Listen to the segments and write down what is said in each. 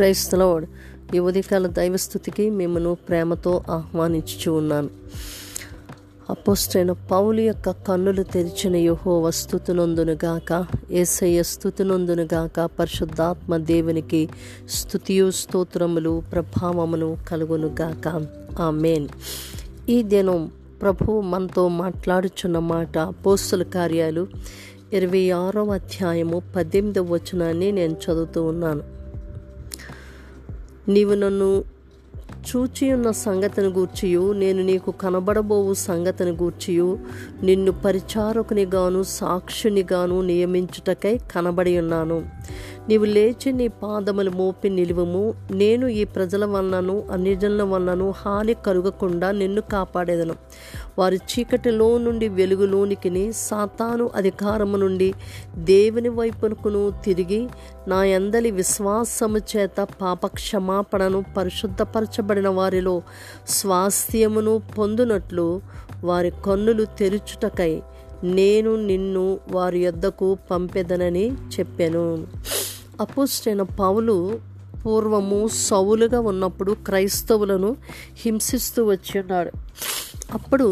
Praise the lord. ఈ ఉదయకాల దైవస్థుతికి మిమ్మను ప్రేమతో ఆహ్వానించుచు ఉన్నాను. అపోస్తలుడైన పౌలు యొక్క కన్నులు తెరిచిన యెహోవా స్తుతినందునుగాక, యేసయ్య స్తుతినందునుగాక. పరిశుద్ధాత్మ దేవునికి స్తుతియు స్తోత్రములు ప్రభావమును కలుగునుగాక. ఆమేన్. ఈ దినం ప్రభు మనతో మాట్లాడుచున్న మాట అపోస్తుల కార్యాలు 26:18 నేను చదువుతూ ఉన్నాను. నీవు నన్ను చూచియున్న సంగతిని గూర్చియు నేను నీకు కనబడబోవు సంగతిని గూర్చియు నిన్ను పరిచారకునిగాను సాక్షునిగాను నియమించుటకై కనబడి ఉన్నాను. నీవు లేచి నీ పాదములు మోపి నిలువము. నేను ఈ ప్రజల వలనను అన్యజనుల వలనను హాని కలుగకుండా నిన్ను కాపాడేదను. వారి చీకటిలో నుండి వెలుగులోనికి, సాతాను అధికారము నుండి దేవుని వైపునకును తిరిగి నా యందలి విశ్వాసము చేత పాపక్షమాపణను పరిశుద్ధపరచబడిన వారిలో స్వాస్థ్యమును పొందునట్లు వారి కన్నులు తెరుచుటకై నేను నిన్ను వారి యొద్దకు పంపెదనని చెప్పాను. అపోస్తలుడైన పౌలు పూర్వము సౌలుగా ఉన్నప్పుడు క్రైస్తవులను హింసిస్తూ వచ్చి ఉన్నాడు. అప్పుడు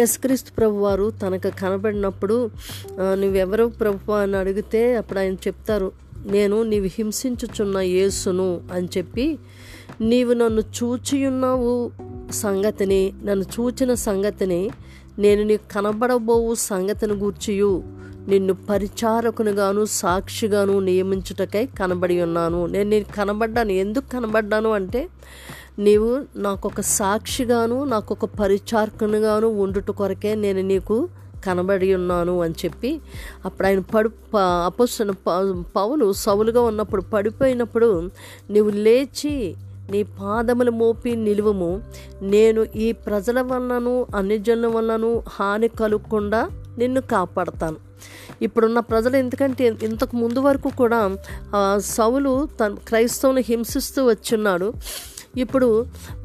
యేసుక్రీస్తు ప్రభువారు తనకు కనబడినప్పుడు, నువ్వెవరు ప్రభువా అని అడిగితే అప్పుడు ఆయన చెప్తారు, నేను నీవు హింసించుచున్న యేసును అని చెప్పి, నీవు నన్ను చూచియున్నావు సంగతిని, నన్ను చూచిన సంగతిని, నేను నీకు కనబడబోవు సంగతిని గూర్చియు నిన్ను పరిచారకునిగాను సాక్షిగాను నియమించుటకై కనబడి ఉన్నాను. నేను నీకు కనబడ్డాను. ఎందుకు కనబడ్డాను అంటే, నీవు నాకొక సాక్షిగాను నాకొక పరిచారకునిగాను ఉండుట కొరకే నేను నీకు కనబడి ఉన్నాను అని చెప్పి, అప్పుడు ఆయన అపోస్తలుడైన పౌలు సౌలుగా ఉన్నప్పుడు పడిపోయినప్పుడు, నీవు లేచి నీ పాదములు మోపి నిలువము. నేను ఈ ప్రజల వలనను అన్యజనుల వలనను హాని కలుగకుండా నిన్ను కాపాడతాను. ఇప్పుడున్న ప్రజలు, ఎందుకంటే ఇంతకు ముందు వరకు కూడా సౌలు తన క్రైస్తవుని హింసిస్తూ వచ్చున్నాడు. ఇప్పుడు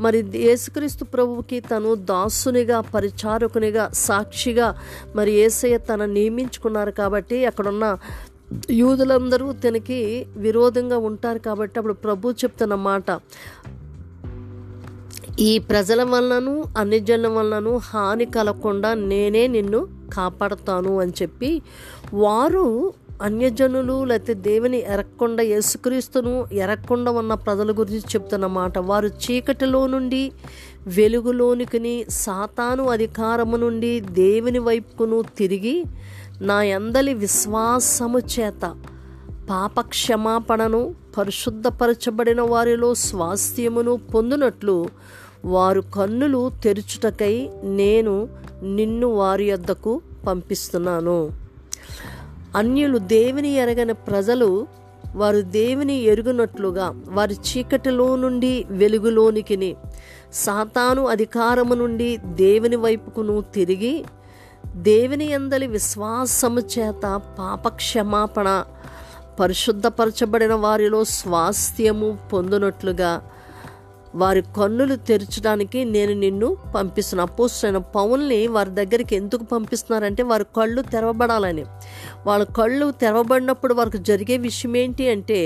మరి యేసుక్రీస్తు ప్రభువుకి తను దాసునిగా పరిచారకునిగా సాక్షిగా మరి యేసయ్య తన నియమించుకున్నారు కాబట్టి, అక్కడున్న యూదులందరూ తనకి విరోధంగా ఉంటారు కాబట్టి, అప్పుడు ప్రభు చెప్తున్న మాట, ఈ ప్రజల వలనను అన్యజనుల వలనను హాని కలగకుండా నేనే నిన్ను కాపాడతాను అని చెప్పి, వారు అన్యజనులు లేకపోతే దేవుని ఎరగకుండా యేసుక్రీస్తును ఎరగకుండా ఉన్న ప్రజల గురించి చెప్తున్నమాట. వారు చీకటిలో నుండి వెలుగులోనికి, సాతాను అధికారము నుండి దేవుని వైపును తిరిగి నా యందలి విశ్వాసము చేత పాపక్షమాపణను పరిశుద్ధపరచబడిన వారిలో స్వాస్థ్యమును పొందినట్లు వారు కన్నులు తెరుచుటకై నేను నిన్ను వారి యొద్దకు పంపిస్తున్నాను. అన్యులు, దేవుని ఎరగని ప్రజలు, వారు దేవుని ఎరుగునట్లుగా వారి చీకటిలో నుండి వెలుగులోనికి, సాతాను అధికారము నుండి దేవుని వైపుకును తిరిగి దేవుని యందలి విశ్వాసము చేత పాపక్షమాపణ పరిశుద్ధపరచబడిన వారిలో స్వాస్థ్యము పొందినట్లుగా వారి కన్నులు తెరచడానికి నేను నిన్ను పంపిస్తున్నాను. అపోస్తలుడైన పౌలుని వారి దగ్గరికి ఎందుకు పంపిస్తున్నారంటే, వారి కళ్ళు తెరవబడాలని. వాళ్ళ కళ్ళు తెరవబడినప్పుడు వారికి జరిగే విషయం ఏంటి అంటే,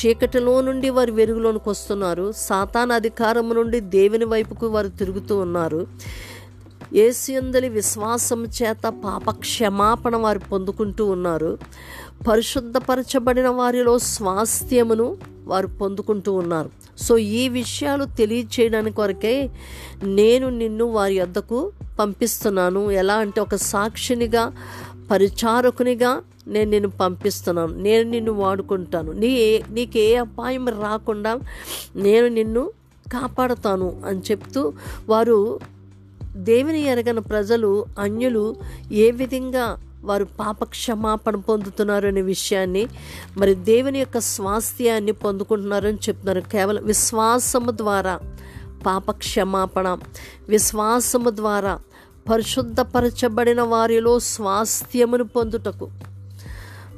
చీకటిలో నుండి వారు వెలుగులోనికి వస్తున్నారు, సాతాను అధికారం నుండి దేవుని వైపుకు వారు తిరుగుతూ ఉన్నారు, యేసుయందలి విశ్వాసం చేత పాపక్షమాపణ వారు పొందుకుంటూ ఉన్నారు, పరిశుద్ధపరచబడిన వారిలో స్వాస్థ్యమును వారు పొందుకుంటూ ఉన్నారు. సో ఈ విషయాలు తెలియచేయడానికి కొరకే నేను నిన్ను వారి యొద్దకు పంపిస్తున్నాను. ఎలా అంటే, ఒక సాక్షినిగా పరిచారకునిగా నేను నిన్ను పంపిస్తున్నాను. నేను నిన్ను వాడుకుంటాను. నీకు ఏ అపాయం రాకుండా నేను నిన్ను కాపాడుతాను అని చెప్తూ, వారు దేవుని ఎరగని ప్రజలు, అన్యులు ఏ విధంగా వారు పాపక్షమాపణ పొందుతున్నారు అనే విషయాన్ని, మరి దేవుని యొక్క స్వాస్థ్యాన్ని పొందుకుంటున్నారని చెప్తున్నారు. కేవలం విశ్వాసము ద్వారా పాపక్షమాపణ, విశ్వాసము ద్వారా పరిశుద్ధపరచబడిన వారిలో స్వాస్థ్యమును పొందుటకు,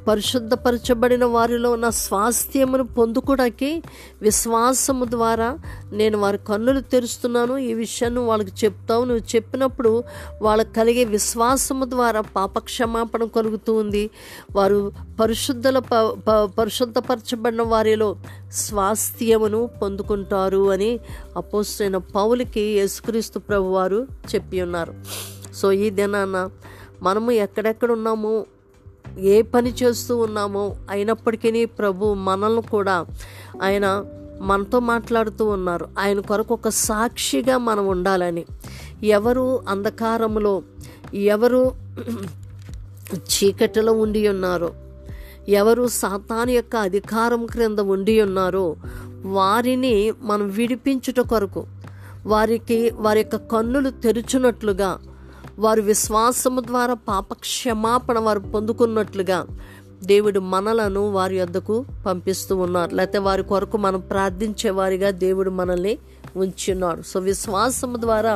పరిశుద్ధపరచబడిన వారిలో ఉన్న స్వాస్థ్యమును పొందుకోవడానికి విశ్వాసము ద్వారా నేను వారి కన్నులు తెరుస్తున్నాను, ఈ విషయాన్ని వాళ్ళకి చెప్తావు. నువ్వు చెప్పినప్పుడు వాళ్ళకు కలిగే విశ్వాసము ద్వారా పాపక్షమాపణ కలుగుతూ ఉంది. వారు పరిశుద్ధపరచబడిన వారిలో స్వాస్థ్యమును పొందుకుంటారు అని అపోస్తలుడైన పౌలుకి యేసుక్రీస్తు ప్రభువారు చెప్పి ఉన్నారు. సో ఈ దినాన మనము ఎక్కడెక్కడ ఉన్నామో, ఏ పని చేస్తూ ఉన్నామో, అయినప్పటికీ ప్రభు మనల్ని కూడా ఆయన మనతో మాట్లాడుతూ ఉన్నారు, ఆయన కొరకు ఒక సాక్షిగా మనం ఉండాలని. ఎవరు అంధకారములో, ఎవరు చీకటిలో ఉండి ఉన్నారో, ఎవరు సాతాను యొక్క అధికారం క్రింద ఉండి ఉన్నారో వారిని మనం విడిపించుట కొరకు, వారికి వారి యొక్క కన్నులు తెరుచునట్లుగా, వారు విశ్వాసము ద్వారా పాపక్షమాపణ వారు పొందుకున్నట్లుగా దేవుడు మనలను వారి వద్దకు పంపిస్తూ ఉన్నారు. లేకపోతే వారి కొరకు మనం ప్రార్థించేవారిగా దేవుడు మనల్ని ఉంచున్నాడు. సో విశ్వాసము ద్వారా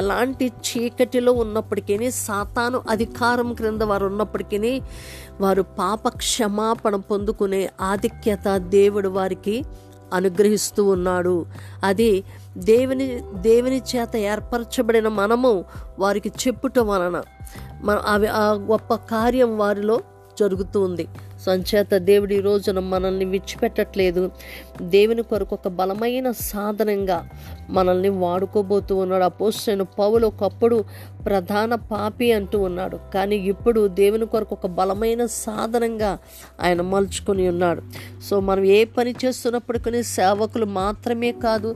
ఎలాంటి చీకటిలో ఉన్నప్పటికీ, సాతాను అధికారం క్రింద వారు ఉన్నప్పటికీ, వారు పాపక్షమాపణ పొందుకునే ఆధిక్యత దేవుడు వారికి అనుగ్రహిస్తూ ఉన్నాడు. అది దేవుని చేత ఏర్పరచబడిన మనము వారికి చెప్పుట వలన అవి ఆ గొప్ప కార్యం వారిలో జరుగుతుంది. సో అంచేత దేవుడు ఈ రోజున మనల్ని విడిచిపెట్టట్లేదు. దేవుని కొరకు ఒక బలమైన సాధనంగా మనల్ని వాడుకోబోతూ ఉన్నాడు. అపోస్తలుడైన పౌలు ఒకప్పుడు ప్రధాన పాపి అంటూ ఉన్నాడు, కానీ ఇప్పుడు దేవుని కొరకు ఒక బలమైన సాధనంగా ఆయన మలుచుకొని ఉన్నాడు. సో మనం ఏ పని చేస్తున్నప్పటికీ, సేవకులు మాత్రమే కాదు,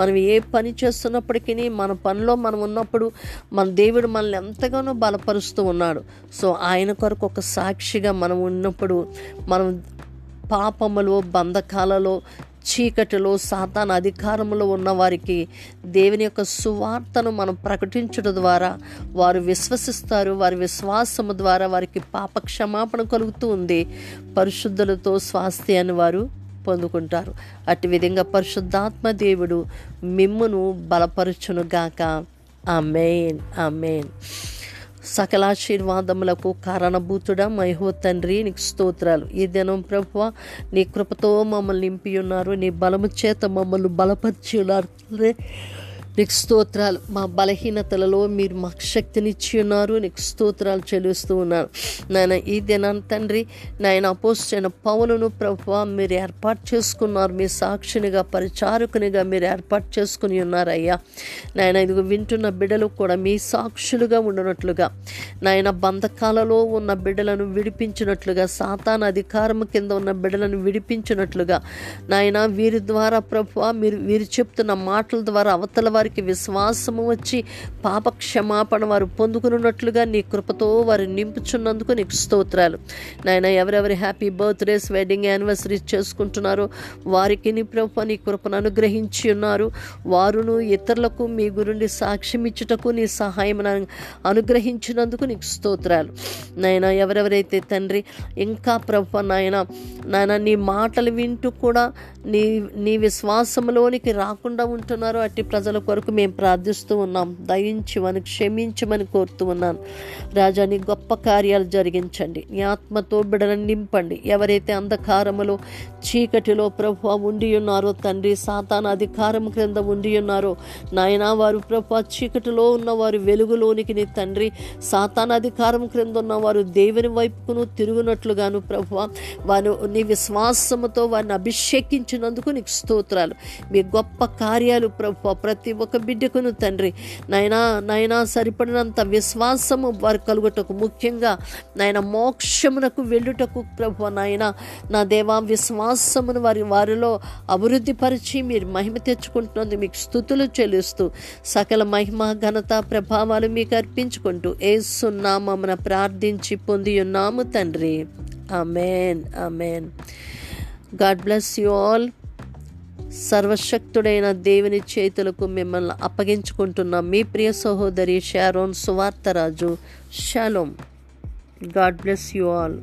మనం ఏ పని చేస్తున్నప్పటికీ, మన పనిలో మనం ఉన్నప్పుడు మన దేవుడు మనల్ని ఎంతగానో బలపరుస్తూ ఉన్నాడు. సో ఆయన కొరకు ఒక సాక్షిగా మనం ఉన్నప్పుడు మనం పాపములో, బంధకాలలో, చీకటిలో, సాతాను అధికారంలో ఉన్నవారికి దేవుని యొక్క సువార్తను మనం ప్రకటించడం ద్వారా వారు విశ్వసిస్తారు. వారి విశ్వాసము ద్వారా వారికి పాపక్షమాపణ కలుగుతూ ఉంది. పరిశుద్ధులతో స్వాస్థ్యాన్ని వారు పొందుకుంటారు. అటు విధంగా పరిశుద్ధాత్మ దేవుడు మిమ్మును బలపరచునుగాక. ఆమేన్, ఆమేన్. సకలాశీర్వాదములకు కారణభూతుడా మహో తండ్రి, నీకు స్తోత్రాలు. ఈ దినం ప్రభువా, నీ కృపతో మమ్మల్ని నింపి ఉన్నారు, నీ బలము చేత మమ్మల్ని బలపరిచి ఉన్నారు. నీకు స్తోత్రాలు. మా బలహీనతలలో మీరు మాకు శక్తినిచ్చి ఉన్నారు. నీకు స్తోత్రాలు చెల్లిస్తూ ఉన్నారు నాయన. ఈ దినాన్ని తండ్రి నాయన, అపోస్తలుడైన పౌలును ప్రభువా మీరు ఏర్పాటు చేసుకున్నారు. మీ సాక్షినిగా, పరిచారకునిగా మీరు ఏర్పాటు చేసుకుని ఉన్నారు అయ్యా నాయన. ఇదిగో వింటున్న బిడ్డలు కూడా మీ సాక్షులుగా ఉండనట్లుగా నాయన, బంధకాలలో ఉన్న బిడ్డలను విడిపించినట్లుగా, సాతాను అధికారం కింద ఉన్న బిడ్డలను విడిపించినట్లుగా నాయన, వీరి ద్వారా ప్రభువా వీరు చెప్తున్న మాటల ద్వారా అవతల వారికి విశ్వాసము వచ్చి పాపక్షమాపణ వారు పొందుకున్నట్లుగా నీ కృపతో వారు నింపుచున్నందుకు నీకు స్తోత్రాలు నాయన. ఎవరెవరి హ్యాపీ బర్త్డేస్, వెడ్డింగ్ యానివర్సరీస్ చేసుకుంటున్నారో వారికి నీ ప్రభువా నీ కృపను అనుగ్రహించి ఉన్నారు. వారును ఇతరులకు మీ గురుండి సాక్ష్యం ఇచ్చుటకు నీ సహాయం అనుగ్రహించినందుకు నీకు స్తోత్రాలు నాయన. ఎవరెవరైతే తండ్రి ఇంకా ప్రభువా నాయన నీ మాటలు వింటూ కూడా నీ విశ్వాసంలోనికి రాకుండా ఉంటున్నారో అట్టి ప్రజల కొరకు మేము ప్రార్థిస్తూ ఉన్నాం. దయించమని, క్షమించమని కోరుతూ ఉన్నాను రాజా. నీ గొప్ప కార్యాలు జరిగించండి, నీ ఆత్మతో బిడ్డలను నింపండి. ఎవరైతే అంధకారములో, చీకటిలో ప్రభువా ఉండి ఉన్నారో తండ్రి, సాతాను అధికారం క్రింద ఉండి ఉన్నారో నాయన, వారు ప్రభువా చీకటిలో ఉన్నవారు వెలుగులోనికి నీ తండ్రి, సాతాను అధికారం క్రింద ఉన్నవారు దేవుని వైపును తిరుగునట్లుగాను ప్రభువా వారు నీ విశ్వాసముతో వారిని అభిషేకించినందుకు నీకు స్తోత్రాలు. మీ గొప్ప కార్యాలు ప్రభువా ప్రతి ఒక్క బిడ్డకును తండ్రి నాయన సరిపడినంత విశ్వాసము వారు కలుగుటకు, ముఖ్యంగా నాయన మోక్షమునకు వెళ్ళుటకు ప్రభువా నాయన నా దేవా విశ్వాసమును వారిలో అభివృద్ధి పరిచి మీరు మహిమ తెచ్చుకుంటున్నందు మీకు స్తుతులు చెల్లిస్తూ సకల మహిమ, ఘనత, ప్రభావాలు మీకు అర్పించుకుంటూ యేసు నామమున ప్రార్థించి పొంది ఉన్నాము తండ్రి. ఆమేన్, ఆమేన్. God bless you all. సర్వశక్తుడైన దేవుని చేతులకు మిమ్మల్ని అప్పగించుకుంటున్న మీ ప్రియ సహోదరి షారోన్ సువార్తరాజు. షాలోమ్. God bless you all.